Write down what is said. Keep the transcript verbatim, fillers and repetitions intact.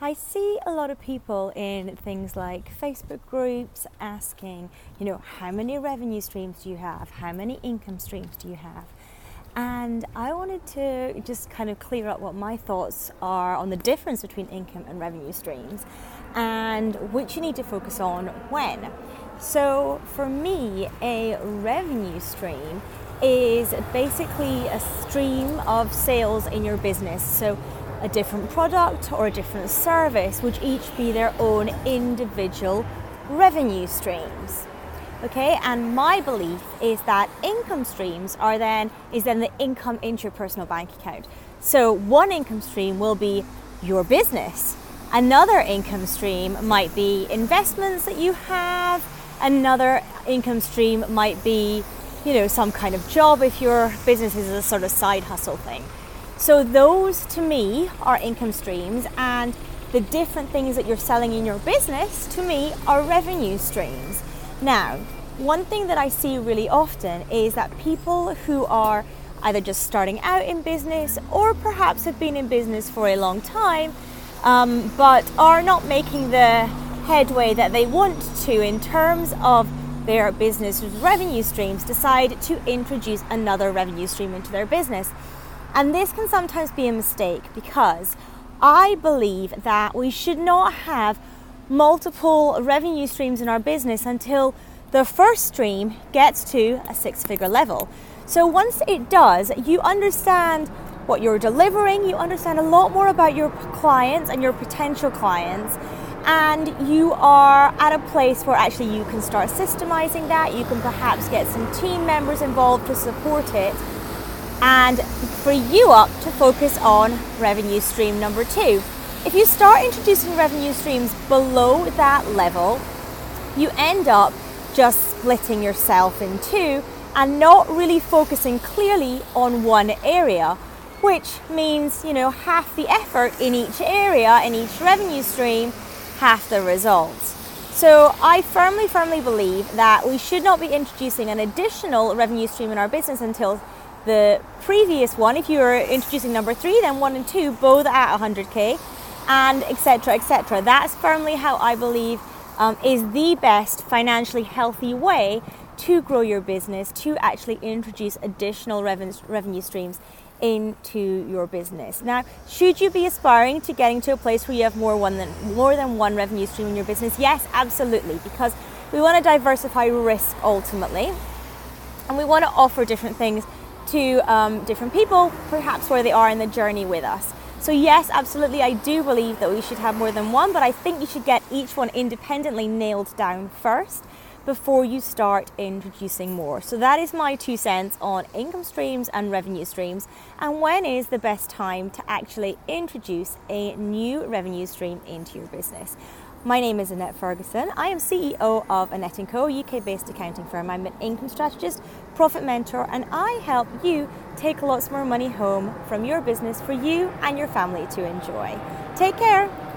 I see a lot of people in things like Facebook groups asking, you know, how many revenue streams do you have? How many income streams do you have? And I wanted to just kind of clear up what my thoughts are on the difference between income and revenue streams and which you need to focus on when. So for me, a revenue stream is basically a stream of sales in your business. So a different product or a different service would each be their own individual revenue streams. Okay, and my belief is that income streams are then is then the income into your personal bank account. So one income stream will be your business. Another income stream might be investments that you have. Another income stream might be, you know, some kind of job if your business is a sort of side hustle thing. So those to me are income streams, and the different things that you're selling in your business to me are revenue streams. Now, one thing that I see really often is that people who are either just starting out in business or perhaps have been in business for a long time, um, but are not making the headway that they want to in terms of their business revenue streams, decide to introduce another revenue stream into their business. And this can sometimes be a mistake, because I believe that we should not have multiple revenue streams in our business until the first stream gets to a six-figure level. So once it does, you understand what you're delivering, you understand a lot more about your clients and your potential clients, and you are at a place where actually you can start systemizing that, you can perhaps get some team members involved to support it, and free you up to focus on revenue stream number two. If you start introducing revenue streams below that level, you end up just splitting yourself in two and not really focusing clearly on one area, which means, you know, half the effort in each area, in each revenue stream, half the results. So I firmly, firmly believe that we should not be introducing an additional revenue stream in our business until the previous one. If you were introducing number three, then one and two both at one hundred K, and et cetera, et cetera. That's firmly how I believe um, is the best financially healthy way to grow your business, to actually introduce additional reven- revenue streams into your business. Now, should you be aspiring to getting to a place where you have more one than more than one revenue stream in your business? Yes, absolutely, because we want to diversify risk ultimately, and we want to offer different things to um, different people, perhaps where they are in the journey with us. So yes, absolutely, I do believe that we should have more than one, but I think you should get each one independently nailed down first before you start introducing more. So that is my two cents on income streams and revenue streams, and when is the best time to actually introduce a new revenue stream into your business. My name is Annette Ferguson. I am C E O of Annette and Co, a U K-based accounting firm. I'm an income strategist, profit mentor, and I help you take lots more money home from your business for you and your family to enjoy. Take care.